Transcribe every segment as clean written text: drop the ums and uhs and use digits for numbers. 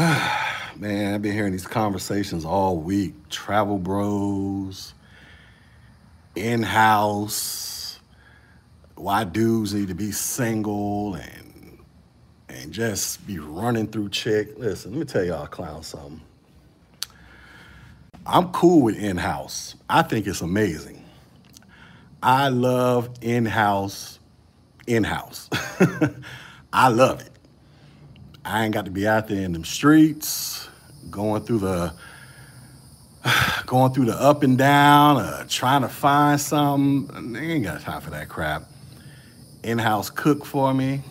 Man, I've been hearing these conversations all week. Travel bros, in-house, why dudes need to be single and just be running through chick. Listen, let me tell y'all, clown, something. I'm cool with in-house. I think it's amazing. I love in-house. I love it. I ain't got to be out there in them streets, going through the up and down, trying to find something. I ain't got time for that crap. In-house cook for me.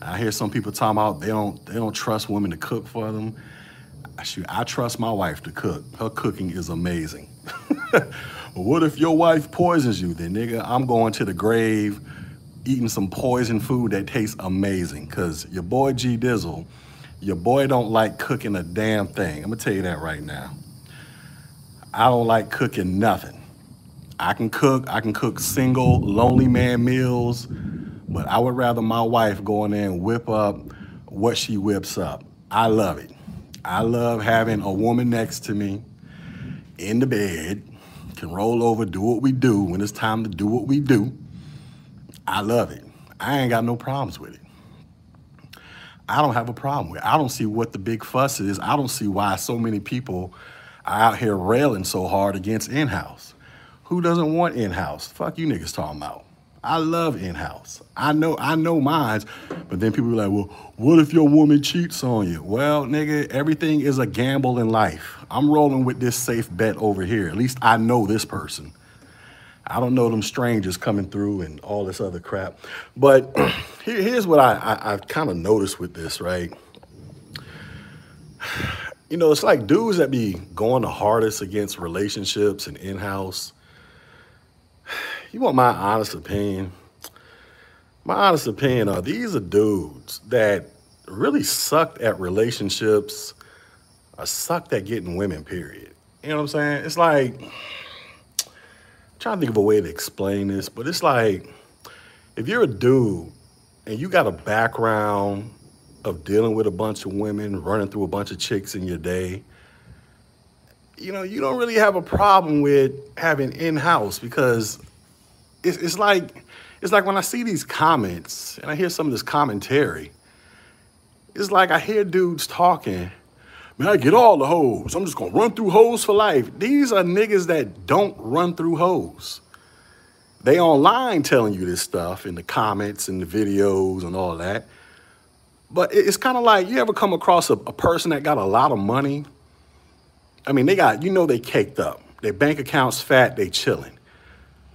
I hear some people talking about they don't trust women to cook for them. Shoot, I trust my wife to cook. Her cooking is amazing. What if your wife poisons you? Then, nigga, I'm going to the grave eating some poison food that tastes amazing, because your boy G Dizzle, your boy don't like cooking a damn thing. I'm gonna tell you that right now. I don't like cooking nothing. I can cook single, lonely man meals, but I would rather my wife go in there and whip up what she whips up. I love it. I love having a woman next to me in the bed, can roll over, do what we do when it's time to do what we do. I love it. I ain't got no problems with it. I don't have a problem with it. I don't see what the big fuss is. I don't see why so many people are out here railing so hard against in-house. Who doesn't want in-house? Fuck you niggas talking about. I love in-house. I know mine, but then people be like, well, what if your woman cheats on you? Well, nigga, everything is a gamble in life. I'm rolling with this safe bet over here. At least I know this person. I don't know them strangers coming through and all this other crap. But here's what I kind of noticed with this, right? You know, it's like dudes that be going the hardest against relationships and in-house. You want my honest opinion? My honest opinion are these are dudes that really sucked at relationships or sucked at getting women, period. You know what I'm saying? It's like... trying to think of a way to explain this, but it's like if you're a dude and you got a background of dealing with a bunch of women, running through a bunch of chicks in your day, you know, you don't really have a problem with having in-house, because it's like when I see these comments and I hear some of this commentary, it's like I hear dudes talking, man, I get all the hoes. I'm just going to run through hoes for life. These are niggas that don't run through hoes. They online telling you this stuff in the comments and the videos and all that. But it's kind of like, you ever come across a person that got a lot of money? I mean, they got, you know, they caked up. Their bank account's fat. They chilling.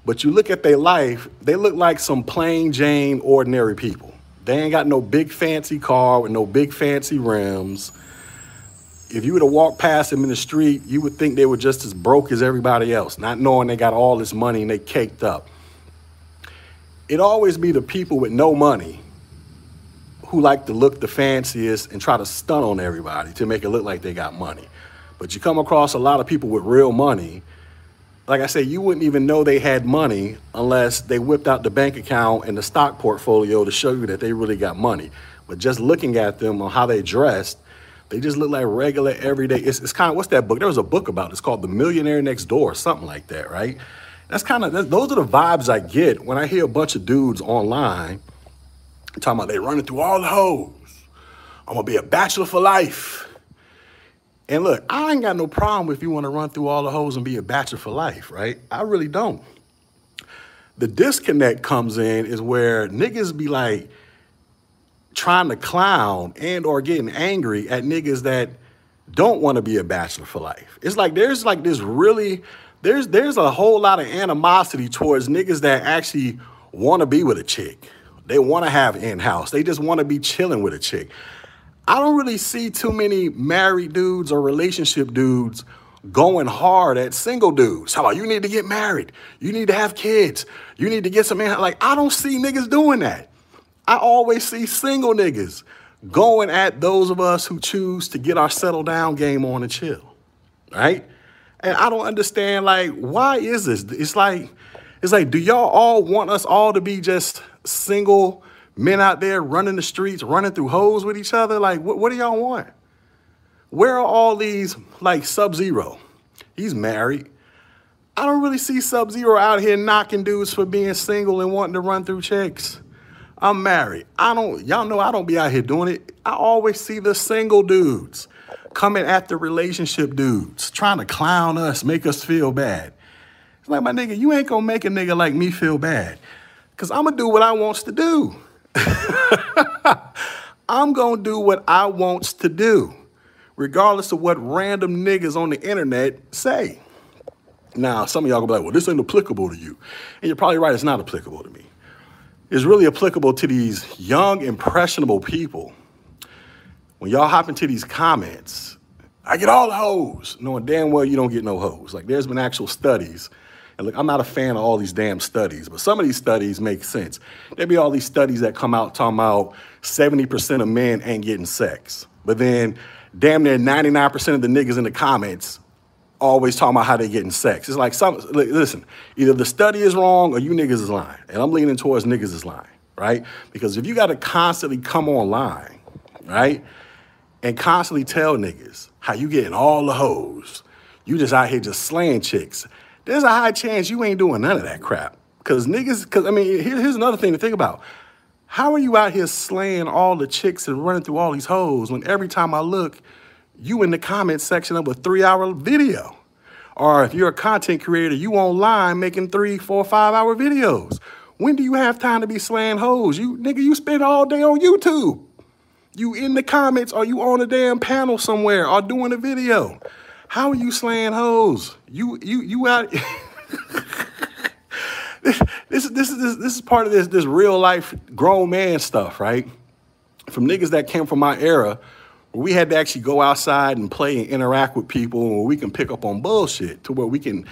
But you look at their life, they look like some plain Jane, ordinary people. They ain't got no big fancy car with no big fancy rims. If you were to walk past them in the street, you would think they were just as broke as everybody else, not knowing they got all this money and they caked up. It always be the people with no money who like to look the fanciest and try to stunt on everybody to make it look like they got money. But you come across a lot of people with real money. Like I said, you wouldn't even know they had money unless they whipped out the bank account and the stock portfolio to show you that they really got money. But just looking at them on how they dressed, they just look like regular, everyday. It's kind of, what's that book? There was a book about it. It's called The Millionaire Next Door or something like that, right? That's kind of, those are the vibes I get when I hear a bunch of dudes online talking about they running through all the hoes. I'm going to be a bachelor for life. And look, I ain't got no problem if you want to run through all the hoes and be a bachelor for life, right? I really don't. The disconnect comes in is where niggas be like, trying to clown and or getting angry at niggas that don't want to be a bachelor for life. It's like there's like this really, there's a whole lot of animosity towards niggas that actually want to be with a chick. They want to have in-house. They just want to be chilling with a chick. I don't really see too many married dudes or relationship dudes going hard at single dudes. How about you need to get married? You need to have kids. You need to get some in-house. Like, I don't see niggas doing that. I always see single niggas going at those of us who choose to get our settle down game on and chill, right? And I don't understand, like, why is this? It's like, do y'all all want us all to be just single men out there running the streets, running through hoes with each other? Like, what do y'all want? Where are all these, like Sub-Zero? He's married. I don't really see Sub-Zero out here knocking dudes for being single and wanting to run through chicks. I'm married. Y'all know I don't be out here doing it. I always see the single dudes coming after relationship dudes, trying to clown us, make us feel bad. It's like, my nigga, you ain't gonna make a nigga like me feel bad, because I'm gonna do what I wants to do. I'm gonna do what I wants to do, regardless of what random niggas on the internet say. Now, some of y'all gonna be like, well, this ain't applicable to you. And you're probably right, it's not applicable to me. It's really applicable to these young, impressionable people. When y'all hop into these comments, I get all the hoes, knowing damn well you don't get no hoes. Like, there's been actual studies. And look, I'm not a fan of all these damn studies, but some of these studies make sense. There be all these studies that come out talking about 70% of men ain't getting sex. But then damn near 99% of the niggas in the comments always talking about how they getting sex. It's like, listen, either the study is wrong or you niggas is lying. And I'm leaning towards niggas is lying, right? Because if you got to constantly come online, right, and constantly tell niggas how you getting all the hoes, you just out here just slaying chicks, there's a high chance you ain't doing none of that crap. Because I mean, here's another thing to think about. How are you out here slaying all the chicks and running through all these hoes when every time I look, you in the comment section of a 3-hour video? Or if you're a content creator, you online making 3, 4, 5-hour videos. When do you have time to be slaying hoes? You spend all day on YouTube. You in the comments, or you on a damn panel somewhere, or doing a video. How are you slaying hoes? You out. This is part of this real life grown man stuff, right? From niggas that came from my era, where we had to actually go outside and play and interact with people, and where we can pick up on bullshit, to where we can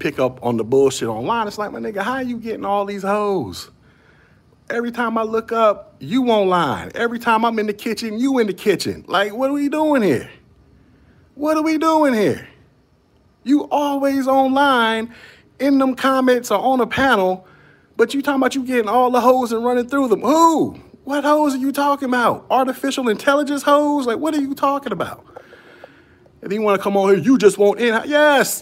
pick up on the bullshit online. It's like, my nigga, how are you getting all these hoes? Every time I look up, you online. Every time I'm in the kitchen, you in the kitchen. Like, what are we doing here? What are we doing here? You always online in them comments or on a panel, but you talking about you getting all the hoes and running through them. Who? What hoes are you talking about? Artificial intelligence hoes? Like, what are you talking about? And then you want to come on here, you just want in-house.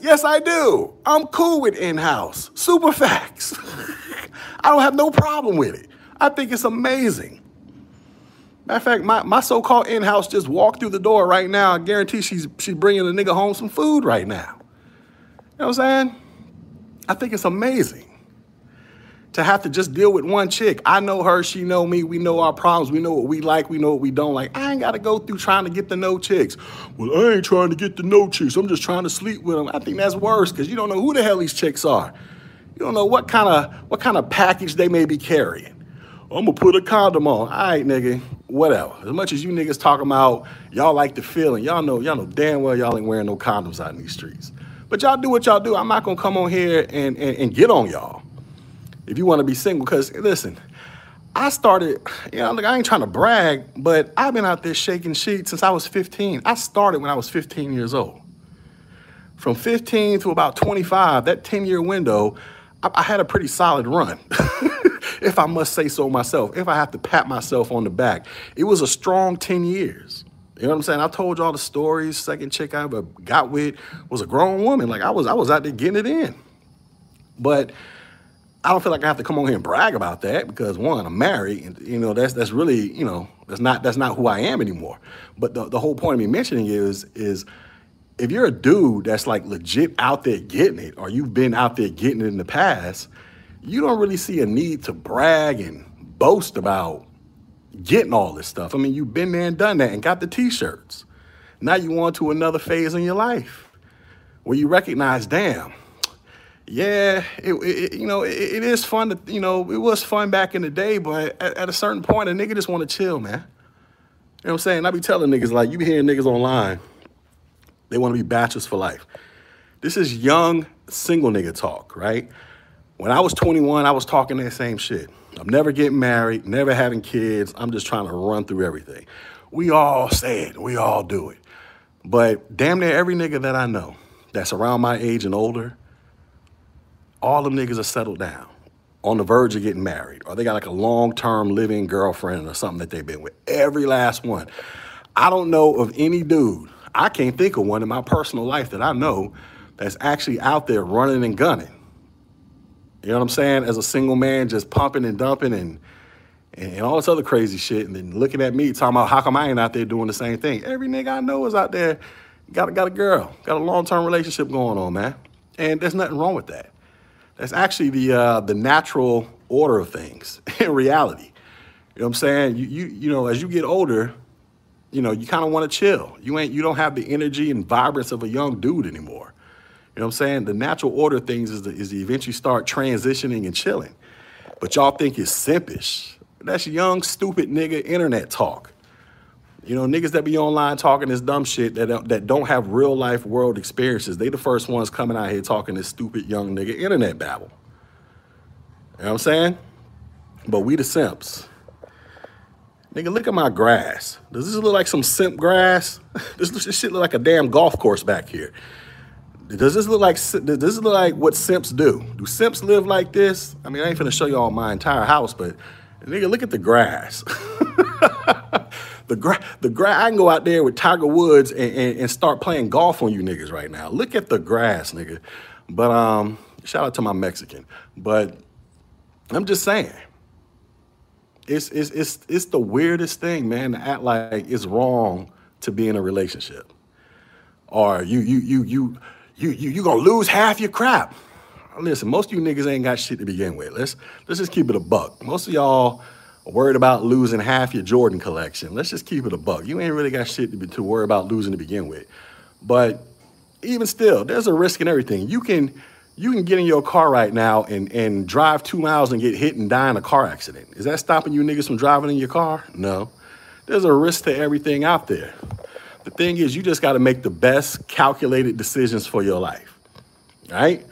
Yes, I do. I'm cool with in-house. Super facts. I don't have no problem with it. I think it's amazing. Matter of fact, my so-called in-house just walked through the door right now. I guarantee she's bringing the nigga home some food right now. You know what I'm saying? I think it's amazing to have to just deal with one chick. I know her, she know me, we know our problems, we know what we like, we know what we don't like. I ain't got to go through trying to get to know chicks. Well, I ain't trying to get to know chicks. I'm just trying to sleep with them. I think that's worse, because you don't know who the hell these chicks are. You don't know what kind of package they may be carrying. I'm going to put a condom on. All right, nigga, whatever. As much as you niggas talking about y'all like the feeling, y'all know damn well y'all ain't wearing no condoms out in these streets. But y'all do what y'all do. I'm not going to come on here and get on y'all if you want to be single. Because, listen, I started, look, I ain't trying to brag, but I've been out there shaking sheets since I was 15. I started when I was 15 years old. From 15 to about 25, that 10-year window, I had a pretty solid run. If I must say so myself, if I have to pat myself on the back. It was a strong 10 years. You know what I'm saying? I told y'all the stories. Second chick I ever got with was a grown woman. Like, I was out there getting it in. But I don't feel like I have to come on here and brag about that, because one, I'm married, and that's really, that's not who I am anymore. But the whole point of me mentioning it is if you're a dude that's like legit out there getting it, or you've been out there getting it in the past, you don't really see a need to brag and boast about getting all this stuff. I mean, you've been there and done that and got the t-shirts. Now you on to another phase in your life where you recognize, damn, yeah, it is fun to, it was fun back in the day, but at a certain point, a nigga just want to chill, man. You know what I'm saying? I be telling niggas, like, you be hearing niggas online, they want to be bachelors for life. This is young single nigga talk, right? When I was 21, I was talking that same shit. I'm never getting married, never having kids. I'm just trying to run through everything. We all say it. We all do it. But damn near every nigga that I know that's around my age and older, all them niggas are settled down, on the verge of getting married, or they got like a long-term living girlfriend or something that they've been with. Every last one. I don't know of any dude I can't think of one in my personal life that I know that's actually out there running and gunning. You know what I'm saying? As a single man, just pumping and dumping and all this other crazy shit. And then looking at me, talking about how come I ain't out there doing the same thing. Every nigga I know is out there, got a girl, got a long-term relationship going on, man. And there's nothing wrong with that. That's actually the natural order of things in reality. You know what I'm saying? You know, as you get older, you know, you kind of want to chill. You don't have the energy and vibrance of a young dude anymore. You know what I'm saying? The natural order of things is to eventually start transitioning and chilling. But y'all think it's simpish. That's young, stupid nigga internet talk. You know, niggas that be online talking this dumb shit that don't have real life world experiences, they the first ones coming out here talking this stupid young nigga internet babble. You know what I'm saying? But we the simps. Nigga, look at my grass. Does this look like some simp grass? This shit look like a damn golf course back here. Does this look like what simps do? Do simps live like this? I mean, I ain't finna show y'all my entire house, but nigga, look at the grass. The grass. I can go out there with Tiger Woods and start playing golf on you niggas right now. Look at the grass, nigga. But shout out to my Mexican. But I'm just saying, it's the weirdest thing, man. To act like it's wrong to be in a relationship, or you gonna lose half your crap. Listen, most of you niggas ain't got shit to begin with. Let's just keep it a buck. Most of y'all worried about losing half your Jordan collection. Let's just keep it a buck. You ain't really got shit to worry about losing to begin with. But even still, there's a risk in everything. You can get in your car right now and drive 2 miles and get hit and die in a car accident. Is that stopping you niggas from driving in your car? No. There's a risk to everything out there. The thing is, you just got to make the best calculated decisions for your life, right?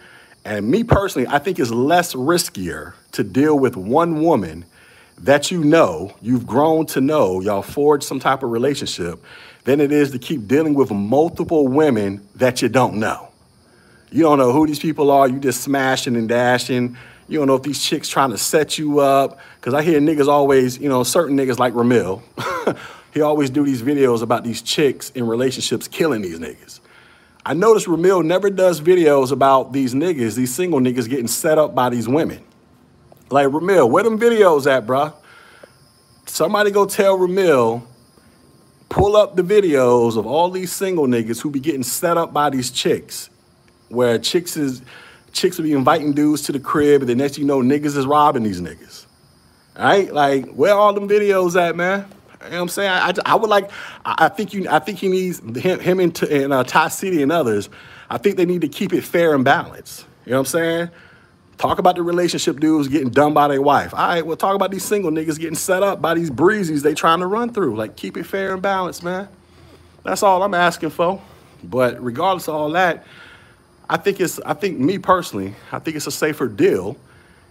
And me personally, I think it's less riskier to deal with one woman that you know, you've grown to know, y'all forged some type of relationship, than it is to keep dealing with multiple women that you don't know. You don't know who these people are. You just smashing and dashing. You don't know if these chicks trying to set you up. Because I hear niggas always, you know, certain niggas like Ramil, he always do these videos about these chicks in relationships killing these niggas. I noticed Ramil never does videos about these niggas, these single niggas getting set up by these women. Like, Ramil, where them videos at, bruh? Somebody go tell Ramil, pull up the videos of all these single niggas who be getting set up by these chicks, where chicks will be inviting dudes to the crib, and the next you know, niggas is robbing these niggas. All right? Like, where all them videos at, man? You know what I'm saying? I think he needs him and Ty City and others. I think they need to keep it fair and balanced. You know what I'm saying? Talk about the relationship dudes getting done by their wife. All right, well, talk about these single niggas getting set up by these breezes they trying to run through. Like, keep it fair and balanced, man. That's all I'm asking for. But regardless of all that, I think it's a safer deal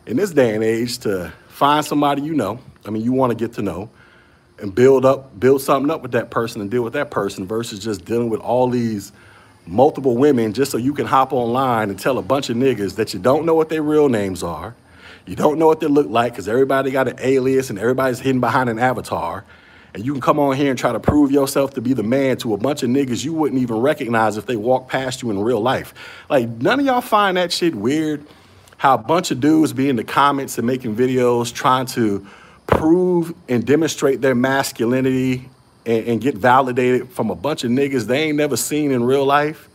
in this day and age to find somebody you know. I mean, you want to get to know and build something up with that person and deal with that person versus just dealing with all these multiple women just so you can hop online and tell a bunch of niggas that you don't know what their real names are. You don't know what they look like because everybody got an alias and everybody's hidden behind an avatar. And you can come on here and try to prove yourself to be the man to a bunch of niggas you wouldn't even recognize if they walked past you in real life. Like, none of y'all find that shit weird? How a bunch of dudes be in the comments and making videos trying to prove and demonstrate their masculinity and get validated from a bunch of niggas they ain't never seen in real life.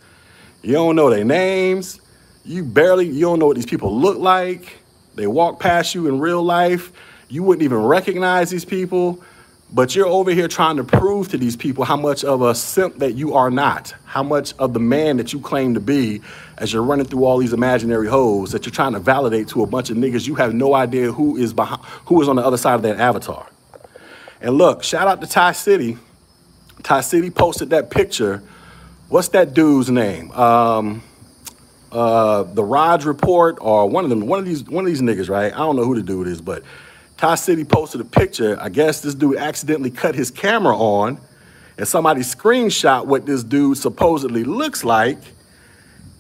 You don't know their names. You don't know what these people look like. They walk past you in real life. You wouldn't even recognize these people, but you're over here trying to prove to these people how much of a simp that you are not, how much of the man that you claim to be as you're running through all these imaginary hoes that you're trying to validate to a bunch of niggas you have no idea who is on the other side of that avatar. And look, shout out to Ty City. Ty City posted that picture. What's that dude's name? The Raj Report or one of these niggas, right? I don't know who the dude is, but Ty City posted a picture. I guess this dude accidentally cut his camera on and somebody screenshot what this dude supposedly looks like.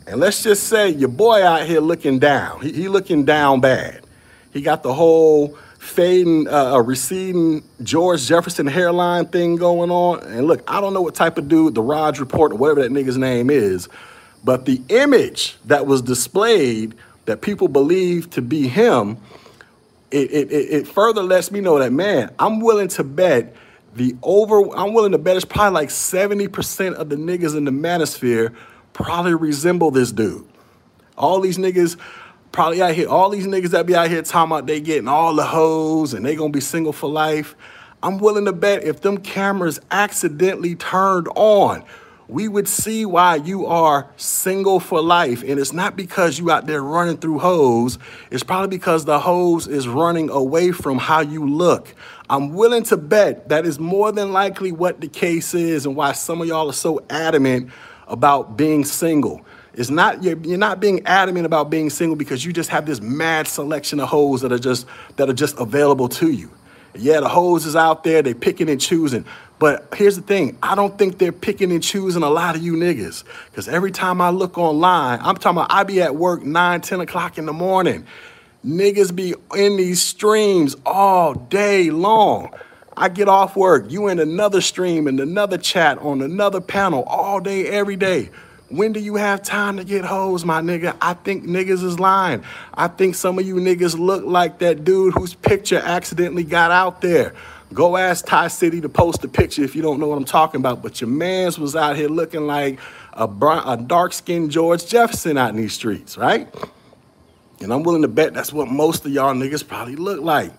And let's just say your boy out here looking down. He looking down bad. He got the whole fading, a receding George Jefferson hairline thing going on. And look, I don't know what type of dude, the Raj Report or whatever that nigga's name is, but the image that was displayed that people believe to be him, it further lets me know that, man, I'm willing to bet it's probably like 70% of the niggas in the manosphere probably resemble this dude. All these niggas probably out here, all these niggas that be out here talking about they getting all the hoes and they gonna be single for life. I'm willing to bet if them cameras accidentally turned on, we would see why you are single for life. And it's not because you out there running through hoes. It's probably because the hoes is running away from how you look. I'm willing to bet that is more than likely what the case is and why some of y'all are so adamant about being single. It's not, you're not being adamant about being single because you just have this mad selection of hoes that are just available to you. Yeah, the hoes is out there, they picking and choosing. But here's the thing, I don't think they're picking and choosing a lot of you niggas. Because every time I look online, I'm talking about I be at work 9, 10 o'clock in the morning. Niggas be in these streams all day long. I get off work, you in another stream, in another chat, on another panel all day, every day. When do you have time to get hoes, my nigga? I think niggas is lying. I think some of you niggas look like that dude whose picture accidentally got out there. Go ask Ty City to post a picture if you don't know what I'm talking about. But your mans was out here looking like a dark-skinned George Jefferson out in these streets, right? And I'm willing to bet that's what most of y'all niggas probably look like,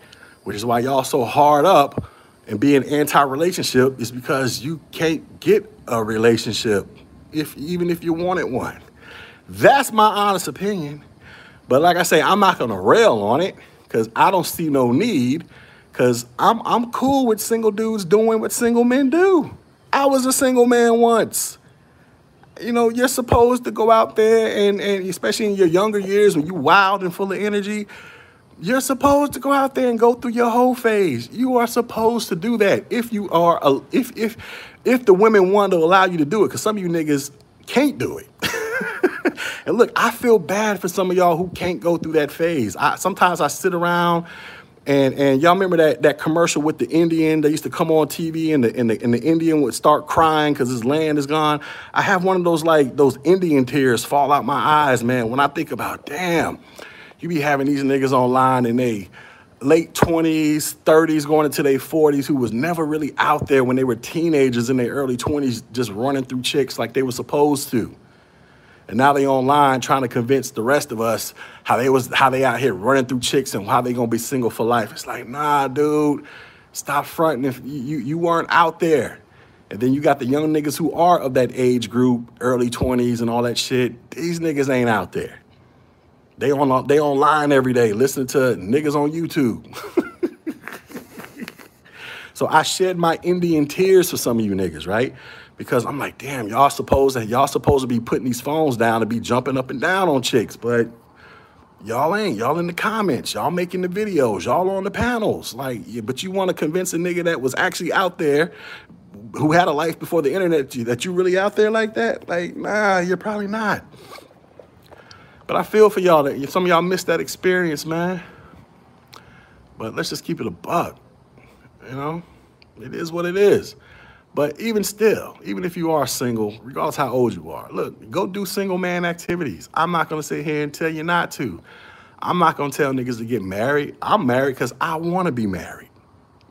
which is why y'all so hard up and being anti-relationship is because you can't get a relationship. Even if you wanted one. That's my honest opinion. But like I say, I'm not going to rail on it because I don't see no need because I'm cool with single dudes doing what single men do. I was a single man once. You know, you're supposed to go out there and especially in your younger years when you wild and full of energy, you're supposed to go out there and go through your whole phase. You are supposed to do that if you are if the women want to allow you to do it, because some of you niggas can't do it. And look, I feel bad for some of y'all who can't go through that phase. Sometimes I sit around and y'all remember that commercial with the Indian that used to come on TV and the Indian would start crying because his land is gone. I have one of those like those Indian tears fall out my eyes, man, when I think about damn. You be having these niggas online in their late 20s, 30s, going into their 40s, who was never really out there when they were teenagers in their early 20s, just running through chicks like they were supposed to. And now they online trying to convince the rest of us how they out here running through chicks and how they gonna be single for life. It's like, nah, dude, stop fronting if you weren't out there. And then you got the young niggas who are of that age group, early 20s and all that shit. These niggas ain't out there. They online every day, listening to niggas on YouTube. So I shed my Indian tears for some of you niggas, right? Because I'm like, damn, y'all supposed to be putting these phones down and be jumping up and down on chicks, but y'all ain't. Y'all in the comments, y'all making the videos, y'all on the panels. Like, but you want to convince a nigga that was actually out there, who had a life before the internet, that you really out there like that? Like, nah, you're probably not. But I feel for y'all that some of y'all missed that experience, man. But let's just keep it a buck. You know, it is what it is. But even still, even if you are single, regardless how old you are, look, go do single man activities. I'm not going to sit here and tell you not to. I'm not going to tell niggas to get married. I'm married because I want to be married.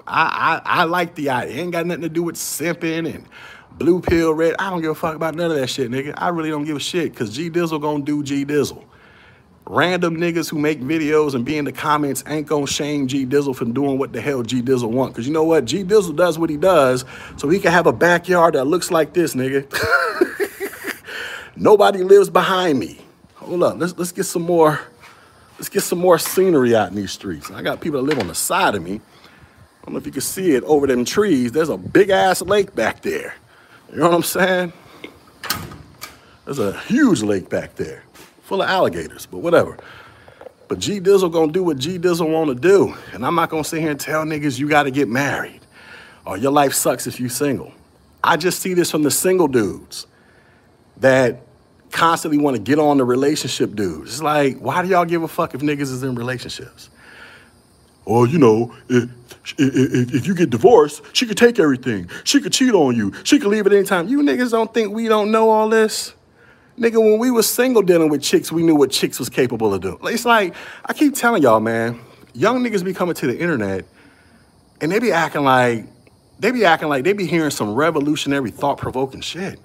I like the idea. It ain't got nothing to do with simping and blue pill, red. I don't give a fuck about none of that shit, nigga. I really don't give a shit because G Dizzle gonna do G Dizzle. Random niggas who make videos and be in the comments ain't gonna shame G Dizzle for doing what the hell G Dizzle want. Because you know what? G Dizzle does what he does so he can have a backyard that looks like this, nigga. Nobody lives behind me. Hold up. Let's get some more scenery out in these streets. I got people that live on the side of me. I don't know if you can see it over them trees. There's a big ass lake back there. You know what I'm saying? There's a huge lake back there full of alligators, but whatever. But G Dizzle gonna do what G Dizzle wanna do. And I'm not gonna sit here and tell niggas you gotta get married or your life sucks if you single. I just see this from the single dudes that constantly wanna get on the relationship dudes. It's like, why do y'all give a fuck if niggas is in relationships? or, you know, if you get divorced, she could take everything. She could cheat on you. She could leave at any time. You niggas don't think we don't know all this? Nigga, when we was single dealing with chicks, we knew what chicks was capable of doing. It's like, I keep telling y'all, man, young niggas be coming to the internet and they be acting like, they be hearing some revolutionary thought-provoking shit.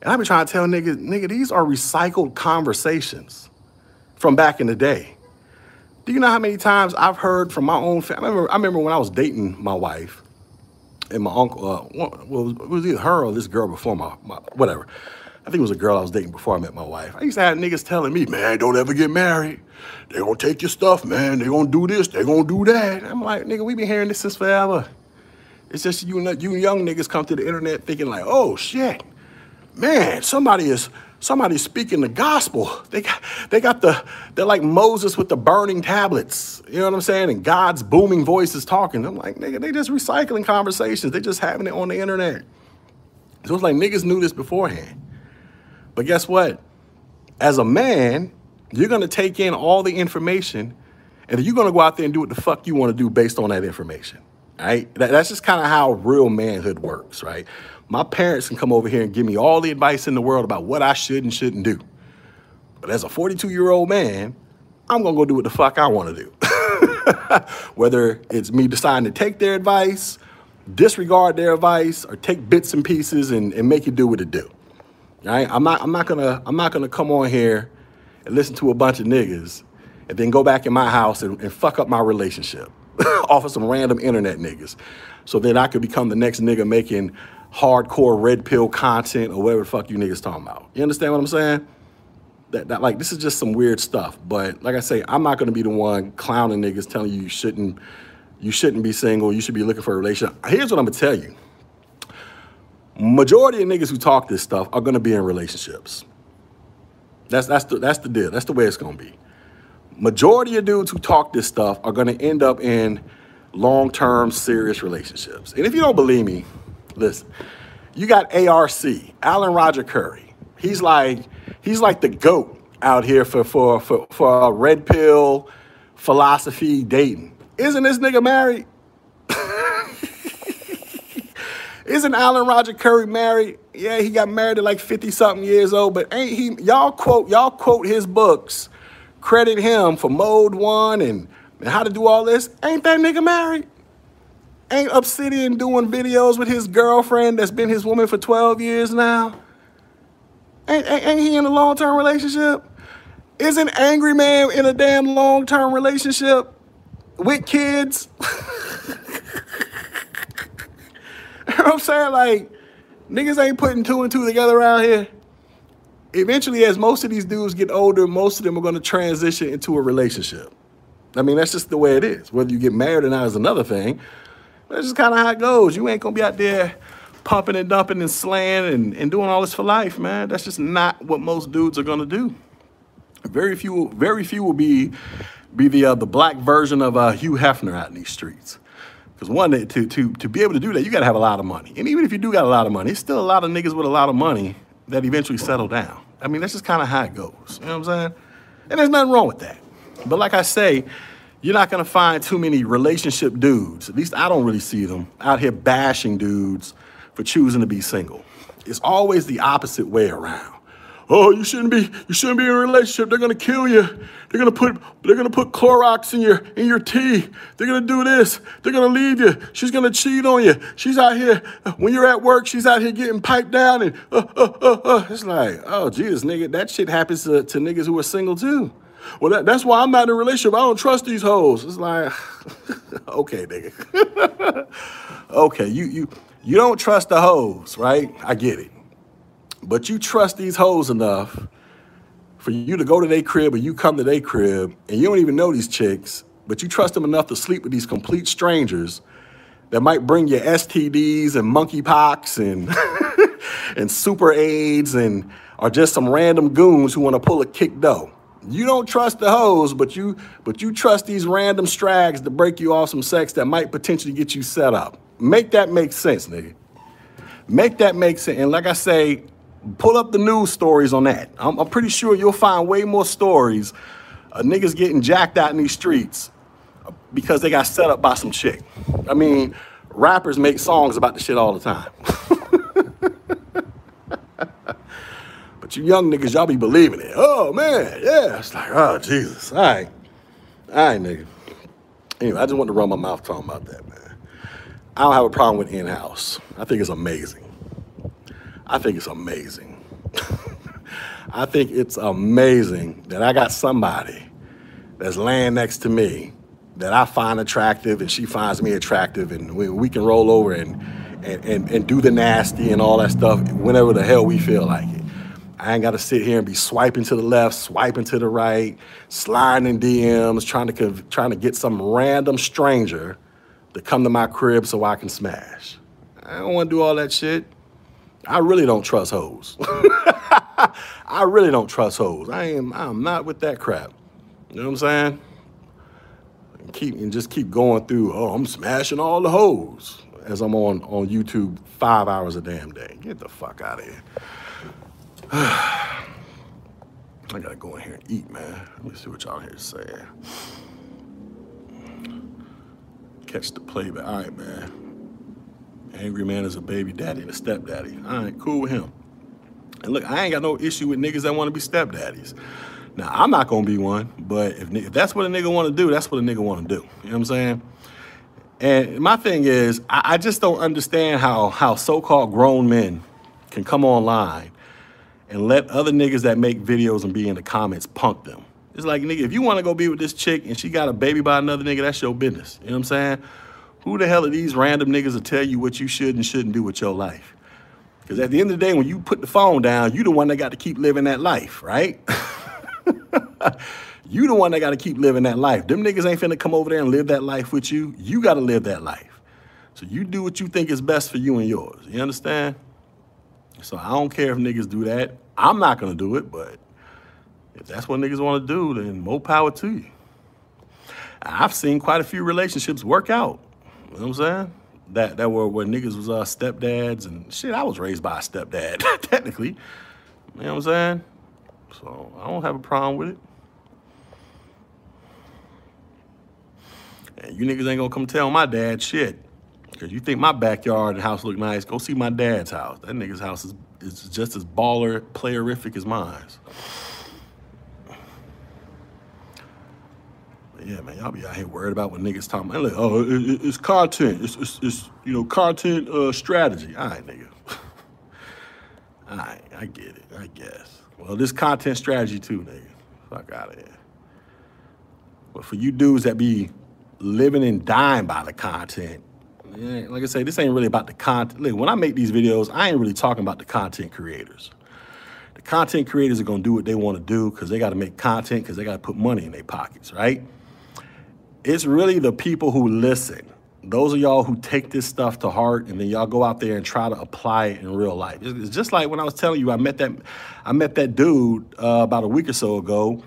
And I be trying to tell niggas, nigga, these are recycled conversations from back in the day. Do you know how many times I've heard from my own family? I remember when I was dating my wife and my uncle, well, it was either her or this girl before my whatever. I think it was a girl I was dating before I met my wife. I used to have niggas telling me, man, don't ever get married. They gonna take your stuff, man. They gonna do this, they gonna do that. I'm like, nigga, we been hearing this since forever. It's just you young niggas come to the internet thinking like, oh shit, man, somebody's speaking the gospel. They're like Moses with the burning tablets. You know what I'm saying? And God's booming voice is talking. I'm like, nigga, they just recycling conversations. They just having it on the internet. So it's like niggas knew this beforehand. But guess what? As a man, you're going to take in all the information and you're going to go out there and do what the fuck you want to do based on that information, right? That's just kind of how real manhood works, right? My parents can come over here and give me all the advice in the world about what I should and shouldn't do. But as a 42-year-old man, I'm going to go do what the fuck I want to do. Whether it's me deciding to take their advice, disregard their advice, or take bits and pieces and make it do what it do. Right? I'm not gonna come on here and listen to a bunch of niggas and then go back in my house and fuck up my relationship off of some random internet niggas so then I could become the next nigga making hardcore red pill content or whatever the fuck you niggas talking about. You understand what I'm saying? That like, this is just some weird stuff. But like I say, I'm not gonna be the one clowning niggas telling you you shouldn't be single, you should be looking for a relationship. Here's what I'm gonna tell you. Majority of niggas who talk this stuff are going to be in relationships. That's the deal. That's the way it's going to be. Majority of dudes who talk this stuff are going to end up in long-term serious relationships. And if you don't believe me, listen, you got ARC, Alan Roger Curry. He's like the GOAT out here for red pill philosophy dating. Isn't this nigga married? Isn't Alan Roger Curry married? Yeah, he got married at like 50-something years old, but ain't he? Y'all quote his books, credit him for Mode 1 and How to Do All This. Ain't that nigga married? Ain't Obsidian doing videos with his girlfriend that's been his woman for 12 years now? Ain't he in a long-term relationship? Isn't Angry Man in a damn long-term relationship with kids? You know what I'm saying? Like, niggas ain't putting two and two together around here. Eventually, as most of these dudes get older, most of them are going to transition into a relationship. I mean, that's just the way it is. Whether you get married or not is another thing. But that's just kind of how it goes. You ain't going to be out there pumping and dumping and slaying and doing all this for life, man. That's just not what most dudes are going to do. Very few will be the black version of Hugh Hefner out in these streets. Because one, to be able to do that, you got to have a lot of money. And even if you do got a lot of money, it's still a lot of niggas with a lot of money that eventually settle down. I mean, that's just kind of how it goes. You know what I'm saying? And there's nothing wrong with that. But like I say, you're not going to find too many relationship dudes, at least I don't really see them, out here bashing dudes for choosing to be single. It's always the opposite way around. Oh, you shouldn't be in a relationship. They're gonna kill you. They're gonna put Clorox in your tea. They're gonna do this. They're gonna leave you. She's gonna cheat on you. She's out here when you're at work. She's out here getting piped down and It's like, oh Jesus, nigga, that shit happens to niggas who are single too. Well, that's why I'm not in a relationship. I don't trust these hoes. It's like, okay, nigga, okay, you don't trust the hoes, right? I get it. But you trust these hoes enough for you to go to their crib or you come to their crib and you don't even know these chicks, but you trust them enough to sleep with these complete strangers that might bring you STDs and monkeypox and and super AIDS and are just some random goons who want to pull a kick dough. You don't trust the hoes, but you trust these random strags to break you off some sex that might potentially get you set up. Make that make sense, nigga. Make that make sense. And like I say, pull up the news stories on that. I'm pretty sure you'll find way more stories of niggas getting jacked out in these streets because they got set up by some chick. I mean, rappers make songs about this shit all the time. But you young niggas, y'all be believing it. Oh, man, yeah. It's like, oh, Jesus. All right, nigga. Anyway, I just wanted to run my mouth talking about that, man. I don't have a problem with in-house. I think it's amazing. I think it's amazing that I got somebody that's laying next to me that I find attractive and she finds me attractive, and we can roll over and do the nasty and all that stuff whenever the hell we feel like it. I ain't got to sit here and be swiping to the left, swiping to the right, sliding in DMs, trying to get some random stranger to come to my crib so I can smash. I don't want to do all that shit. I really don't trust hoes. I'm not with that crap. You know what I'm saying? Just keep going through, oh, I'm smashing all the hoes as I'm on YouTube 5 hours a damn day. Get the fuck out of here. I gotta go in here and eat, man. Let me see what y'all here saying. Catch the playback. All right, man. Angry man is a baby daddy and a stepdaddy. All right, cool with him. And look, I ain't got no issue with niggas that want to be stepdaddies. Now, I'm not going to be one, but if that's what a nigga want to do, that's what a nigga want to do. You know what I'm saying? And my thing is, I just don't understand how so-called grown men can come online and let other niggas that make videos and be in the comments punk them. It's like, nigga, if you want to go be with this chick and she got a baby by another nigga, that's your business. You know what I'm saying? Who the hell are these random niggas to tell you what you should and shouldn't do with your life? Because at the end of the day, when you put the phone down, you the one that got to keep living that life, right? You the one that got to keep living that life. Them niggas ain't finna come over there and live that life with you. You got to live that life. So you do what you think is best for you and yours. You understand? So I don't care if niggas do that. I'm not going to do it, but if that's what niggas want to do, then more power to you. I've seen quite a few relationships work out. You know what I'm saying? That were where niggas was stepdads and shit. I was raised by a stepdad, technically. You know what I'm saying? So I don't have a problem with it. And you niggas ain't gonna come tell my dad shit. Because you think my backyard and house look nice, go see my dad's house. That nigga's house is just as baller, playerific as mine. Yeah, man, y'all be out here worried about what niggas talking about. Like, oh, it's content. It's you know, content strategy. All right, nigga. All right, I get it, I guess. Well, this content strategy too, nigga. Fuck out of here. But for you dudes that be living and dying by the content, yeah, like I say, this ain't really about the content. Look, when I make these videos, I ain't really talking about the content creators. The content creators are going to do what they want to do because they got to make content because they got to put money in their pockets, right? It's really the people who listen. Those of y'all who take this stuff to heart and then y'all go out there and try to apply it in real life. It's just like when I was telling you, I met that dude about a week or so ago.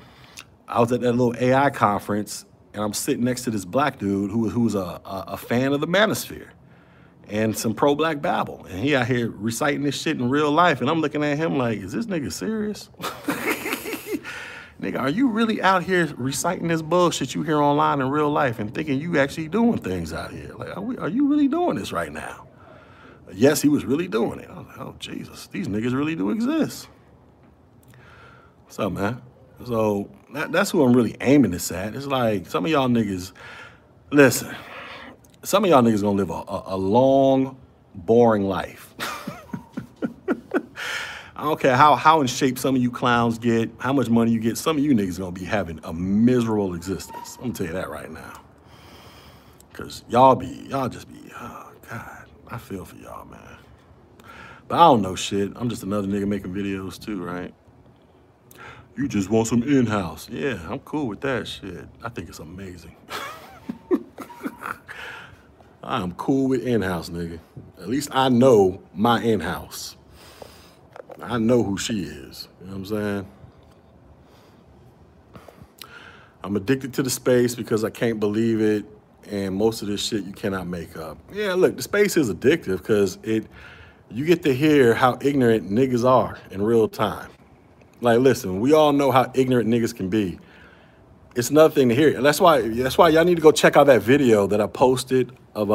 I was at that little AI conference and I'm sitting next to this black dude who's a fan of the Manosphere and some pro-black babble. And he out here reciting this shit in real life. And I'm looking at him like, is this nigga serious? Nigga, are you really out here reciting this bullshit you hear online in real life and thinking you actually doing things out here? Like, are you really doing this right now? Yes, he was really doing it. I was like, oh, Jesus, these niggas really do exist. What's up, man? So that's who I'm really aiming this at. It's like some of y'all niggas, listen, some of y'all niggas gonna live a long, boring life. I don't care how in shape some of you clowns get, how much money you get, some of you niggas gonna be having a miserable existence. I'm gonna tell you that right now. Cause y'all just be, oh God, I feel for y'all, man. But I don't know shit. I'm just another nigga making videos too, right? You just want some in-house. Yeah, I'm cool with that shit. I think it's amazing. I am cool with in-house, nigga. At least I know my in-house. I know who she is. You know what I'm saying? I'm addicted to the space because I can't believe it. And most of this shit you cannot make up. Yeah, look, the space is addictive because you get to hear how ignorant niggas are in real time. Like, listen, we all know how ignorant niggas can be. it's another thing to hear. And that's why y'all need to go check out that video that I posted of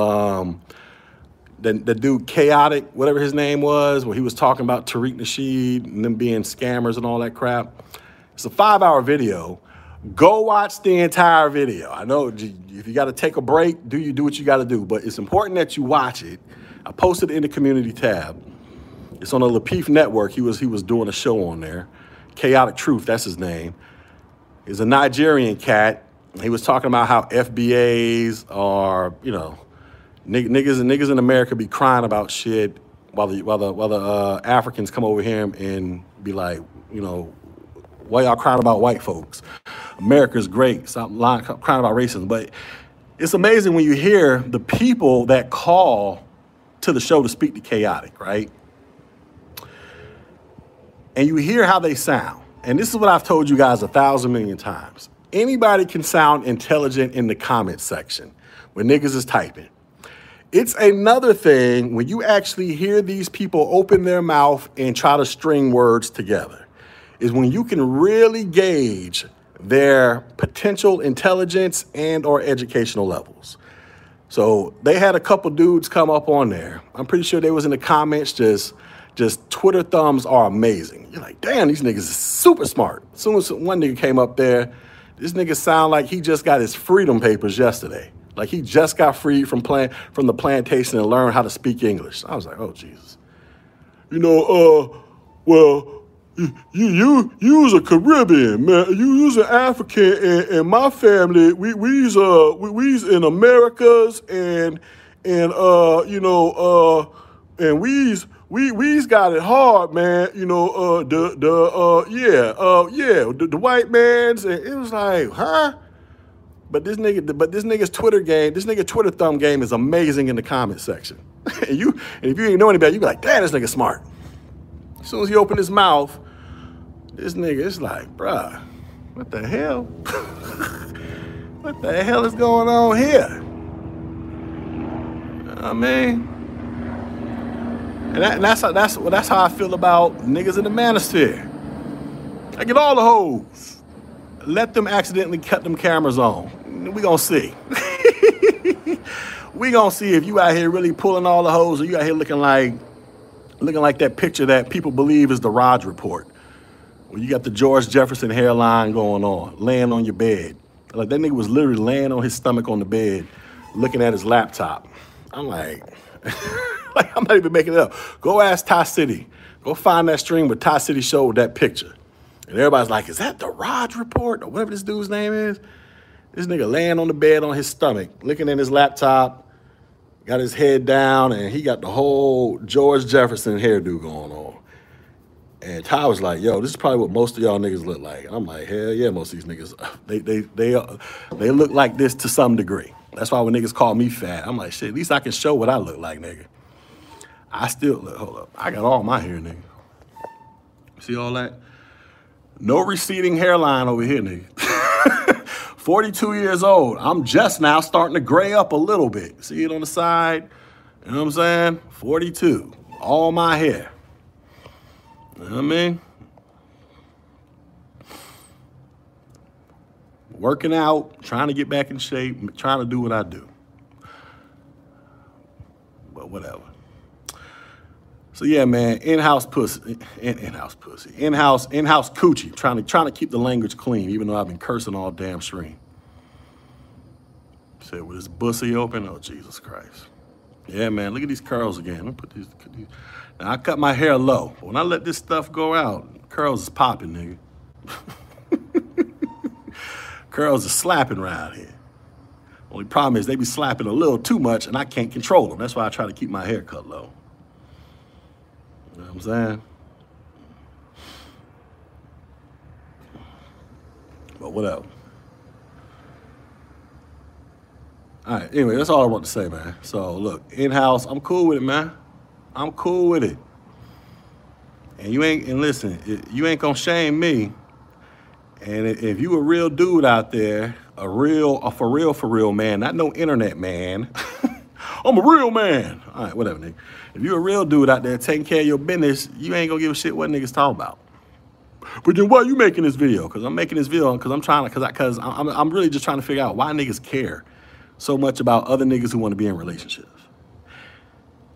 the dude Chaotic, whatever his name was, where he was talking about Tariq Nasheed and them being scammers and all that crap. It's a 5-hour video. Go watch the entire video. I know if you got to take a break, do what you got to do, but it's important that you watch it. I posted it in the community tab. It's on the Lapeef Network. He was doing a show on there. Chaotic Truth, that's his name. He's a Nigerian cat. He was talking about how FBAs are, you know, niggas in America be crying about shit while the Africans come over here and be like, you know, why y'all crying about white folks? America's great. Stop lying, crying about racism. But it's amazing when you hear the people that call to the show to speak to Chaotic, right? And you hear how they sound. And this is what I've told you guys 1,000 million times. Anybody can sound intelligent in the comment section when niggas is typing. It's another thing when you actually hear these people open their mouth and try to string words together, is when you can really gauge their potential intelligence and or educational levels. So they had a couple dudes come up on there. I'm pretty sure they was in the comments just Twitter thumbs are amazing. You're like, damn, these niggas is super smart. As soon as one nigga came up there, this nigga sound like he just got his freedom papers yesterday. Like he just got freed from the plantation and learned how to speak English. I was like, oh, Jesus. You know, well, you's a Caribbean, man. You's an African, and my family, we's in Americas, and we's got it hard, man. You know, the white man's, and it was like, huh? But this nigga's Twitter game, this nigga Twitter thumb game is amazing in the comment section. And if you ain't know anybody, you be like, damn, this nigga smart. As soon as he opened his mouth, this nigga is like, bruh, what the hell? What the hell is going on here? You know what I mean? And that's how I feel about niggas in the manosphere. I get all the hoes. Let them accidentally cut them cameras on. We gonna see. We gonna see if you out here really pulling all the hoes, or you out here looking like that picture that people believe is the Raj Report, where you got the George Jefferson hairline going on, laying on your bed. Like that nigga was literally laying on his stomach on the bed, looking at his laptop. I'm like. Like, I'm not even making it up. Go ask Ty City. Go find that stream where Ty City showed that picture. And everybody's like, is that the Raj Report? Or whatever this dude's name is. This nigga laying on the bed on his stomach, looking at his laptop, got his head down, and he got the whole George Jefferson hairdo going on. And Ty was like, yo, this is probably what most of y'all niggas look like. And I'm like, hell yeah, most of these niggas, they look like this to some degree. That's why when niggas call me fat, I'm like, shit, at least I can show what I look like, nigga. I still look, hold up. I got all my hair, nigga. See all that? No receding hairline over here, nigga. 42 years old. I'm just now starting to gray up a little bit. See it on the side? You know what I'm saying? 42. All my hair. You know what I mean? Working out, trying to get back in shape, trying to do what I do. But whatever. So yeah, man, in-house coochie, trying to keep the language clean, even though I've been cursing all damn stream. Said with his bussy open, oh Jesus Christ. Yeah, man, look at these curls again. Let me put these. Now I cut my hair low, but when I let this stuff go out, curls is popping, nigga. Curls are slapping around here. Only problem is they be slapping a little too much, and I can't control them. That's why I try to keep my hair cut low. You know what I'm saying? But whatever. All right, anyway, that's all I want to say, man. So, look, in-house, I'm cool with it, man. I'm cool with it. And listen, you ain't gonna shame me. And if you a real dude out there, a for real man, not no internet man. I'm a real man. All right, whatever, nigga. If you're a real dude out there taking care of your business, you ain't gonna give a shit what niggas talk about. But then why are you making this video? Because I'm making this video because I'm trying to, because I'm really just trying to figure out why niggas care so much about other niggas who want to be in relationships.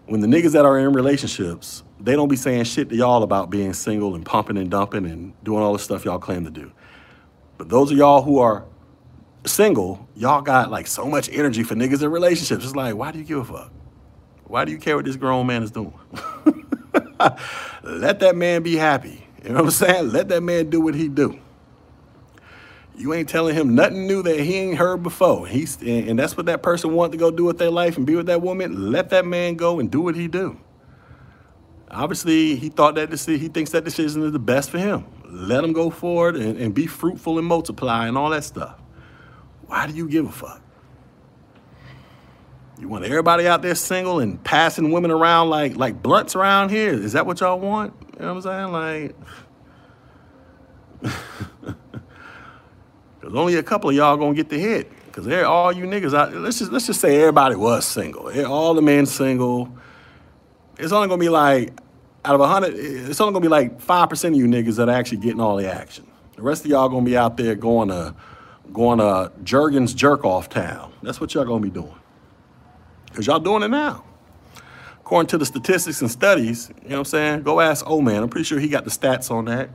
When the niggas that are in relationships, they don't be saying shit to y'all about being single and pumping and dumping and doing all the stuff y'all claim to do. But those of y'all who are single, y'all got like so much energy for niggas in relationships. It's like, why do you give a fuck? Why do you care what this grown man is doing? Let that man be happy. You know what I'm saying? Let that man do what he do. You ain't telling him nothing new that he ain't heard before. And that's what that person wanted to go do with their life and be with that woman. Let that man go and do what he do. Obviously, he thought that he thinks that decision is the best for him. Let him go forward and be fruitful and multiply and all that stuff. Why do you give a fuck? You want everybody out there single and passing women around like blunts around here? Is that what y'all want? You know what I'm saying? Like... Because only a couple of y'all going to get the hit. Because they're all you niggas out there. Let's just say everybody was single. All the men single. It's only going to be like, out of 100, it's only going to be like 5% of you niggas that are actually getting all the action. The rest of y'all going to be out there going to Jergens Jerk-Off Town. That's what y'all going to be doing. Because y'all doing it now. According to the statistics and studies, you know what I'm saying? Go ask O Man. I'm pretty sure he got the stats on that.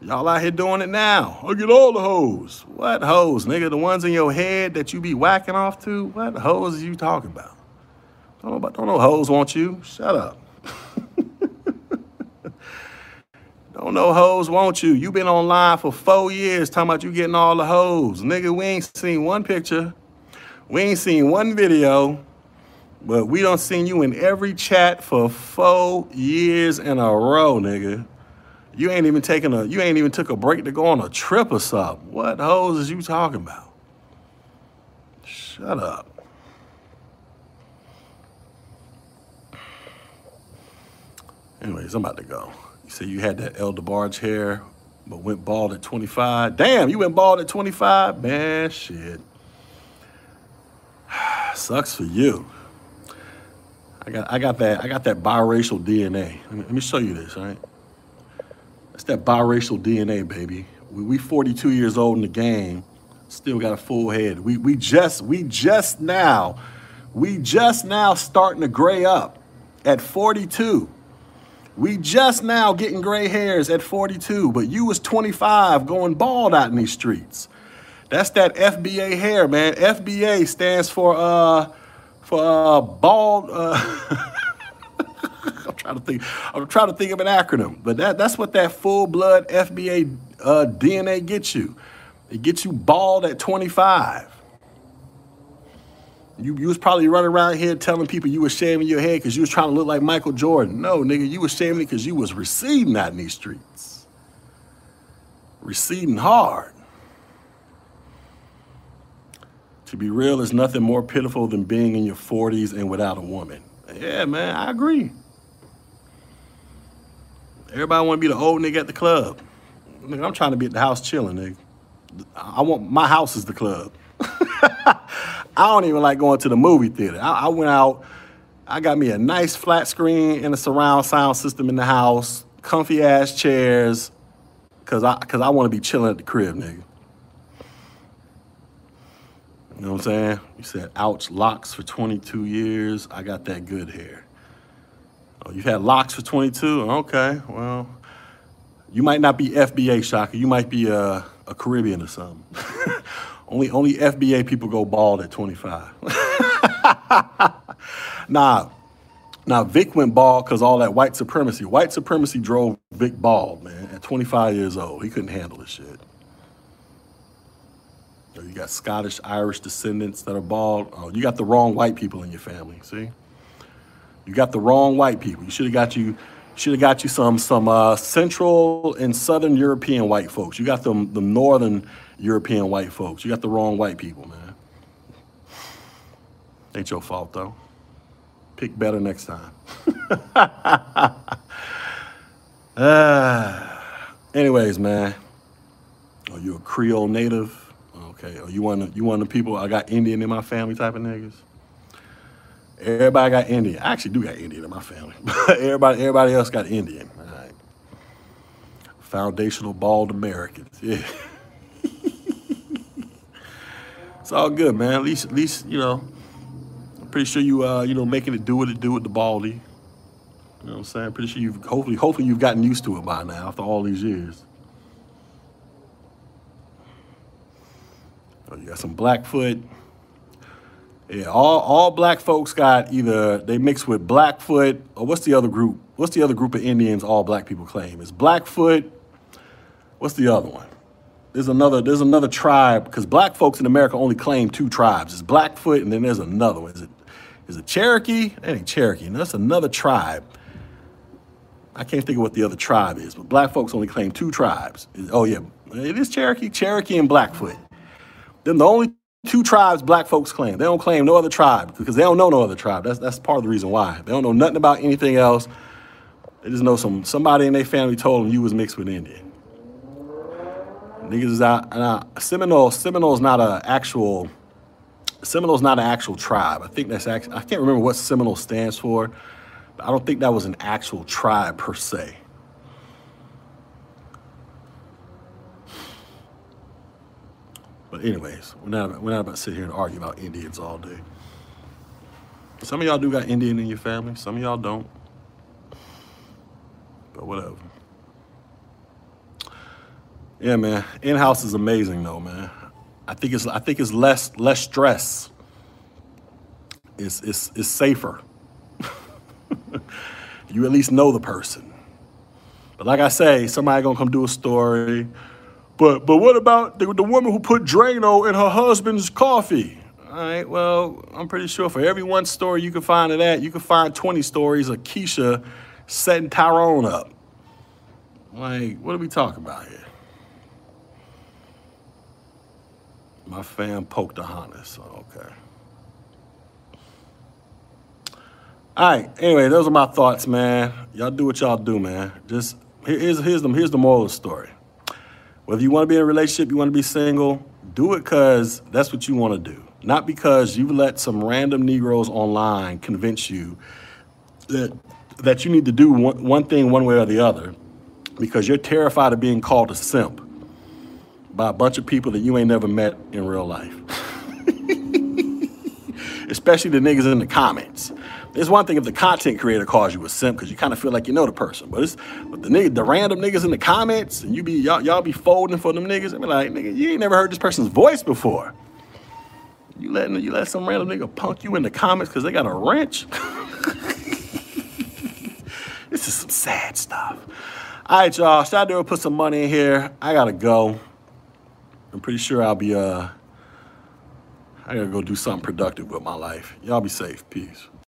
Y'all out here doing it now. I get all the hoes. What hoes, nigga? The ones in your head that you be whacking off to? What hoes are you talking about? Don't know hoes want you. Shut up. Don't know hoes want you. You been online for 4 years talking about you getting all the hoes. Nigga, we ain't seen one picture. We ain't seen one video. But we done seen you in every chat for 4 years in a row, nigga. You ain't even took a break to go on a trip or something. What hoes is you talking about? Shut up. Anyways, I'm about to go. You said you had that El DeBarge hair, but went bald at 25. Damn, you went bald at 25? Man, shit. Sucks for you. I got that biracial DNA. Let me show you this, all right? It's that biracial DNA, baby. We 42 years old in the game, still got a full head. We just now starting to gray up at 42. We just now getting gray hairs at 42, but you was 25 going bald out in these streets. That's that FBA hair, man. FBA stands for bald. I'm trying to think of an acronym, but that's what that full blood FBA DNA gets you. It gets you bald at 25. You was probably running around here telling people you were shaving your head because you was trying to look like Michael Jordan. No, nigga, you was shaving it because you was receding out in these streets. Receding hard. To be real, there's nothing more pitiful than being in your 40s and without a woman. Yeah, man, I agree. Everybody want to be the old nigga at the club. Nigga, I'm trying to be at the house chilling, nigga. My house is the club. I don't even like going to the movie theater. I went out. I got me a nice flat screen and a surround sound system in the house, comfy ass chairs, cause I want to be chilling at the crib, nigga. You know what I'm saying? You said, ouch, locks for 22 years. I got that good hair. Oh, you've had locks for 22? Okay, well, you might not be FBA, Shaka. You might be a Caribbean or something. Only FBA people go bald at 25. Nah, Vic went bald because all that white supremacy. White supremacy drove Vic bald, man, at 25 years old. He couldn't handle this shit. So you got Scottish, Irish descendants that are bald. Oh, you got the wrong white people in your family, see? You got the wrong white people. You should have got you some Central and Southern European white folks. You got the Northern European white folks. You got the wrong white people, man. Ain't your fault though. Pick better next time. Anyways, man. Are you a Creole native? Okay. Are you one of the people I got Indian in my family type of niggas? Everybody got Indian. I actually do got Indian in my family. But everybody else got Indian. All right. Foundational bald Americans. Yeah. It's all good, man. At least, you know, I'm pretty sure you, you know, making it do what it do with the baldy. You know what I'm saying? I'm pretty sure you've, hopefully you've gotten used to it by now after all these years. Oh, you got some Blackfoot. Yeah, all black folks got either they mix with Blackfoot or what's the other group? What's the other group of Indians all black people claim? It's Blackfoot. What's the other one? There's another tribe, because black folks in America only claim two tribes. It's Blackfoot and then there's another one. Is it Cherokee? That ain't Cherokee. No, that's another tribe. I can't think of what the other tribe is, but black folks only claim two tribes. Oh yeah, it is Cherokee. Cherokee and Blackfoot. Then the only two tribes black folks claim. They don't claim no other tribe because they don't know no other tribe. That's part of the reason why. They don't know nothing about anything else. They just know somebody in their family told them you was mixed with Indian. Niggas is out. Seminole's not an actual. Seminole's not an actual tribe. I think that's actually. I can't remember what Seminole stands for. But I don't think that was an actual tribe per se. But anyways, we're not about to sit here and argue about Indians all day. Some of y'all do got Indian in your family. Some of y'all don't. But whatever. Yeah, man. In-house is amazing though, man. I think it's less stress. It's safer. You at least know the person. But like I say, somebody gonna come do a story. But what about the woman who put Drano in her husband's coffee? All right, well, I'm pretty sure for every one story you can find of that, you can find 20 stories of Keisha setting Tyrone up. Like, what are we talking about here? My fam Pocahontas. Okay. All right, anyway, those are my thoughts, man. Y'all do what y'all do, man. Just here's the moral of the story. Whether you want to be in a relationship, you want to be single, do it because that's what you want to do. Not because you let some random Negroes online convince you that you need to do one thing one way or the other because you're terrified of being called a simp by a bunch of people that you ain't never met in real life. Especially the niggas in the comments. It's one thing if the content creator calls you a simp because you kind of feel like you know the person, but the random niggas in the comments and y'all be folding for them niggas. I mean, like, nigga, you ain't never heard this person's voice before. You let some random nigga punk you in the comments because they got a wrench. This is some sad stuff. All right, y'all, should I do it? Put some money in here. I gotta go. I'm pretty sure I'll be I gotta go do something productive with my life. Y'all be safe. Peace.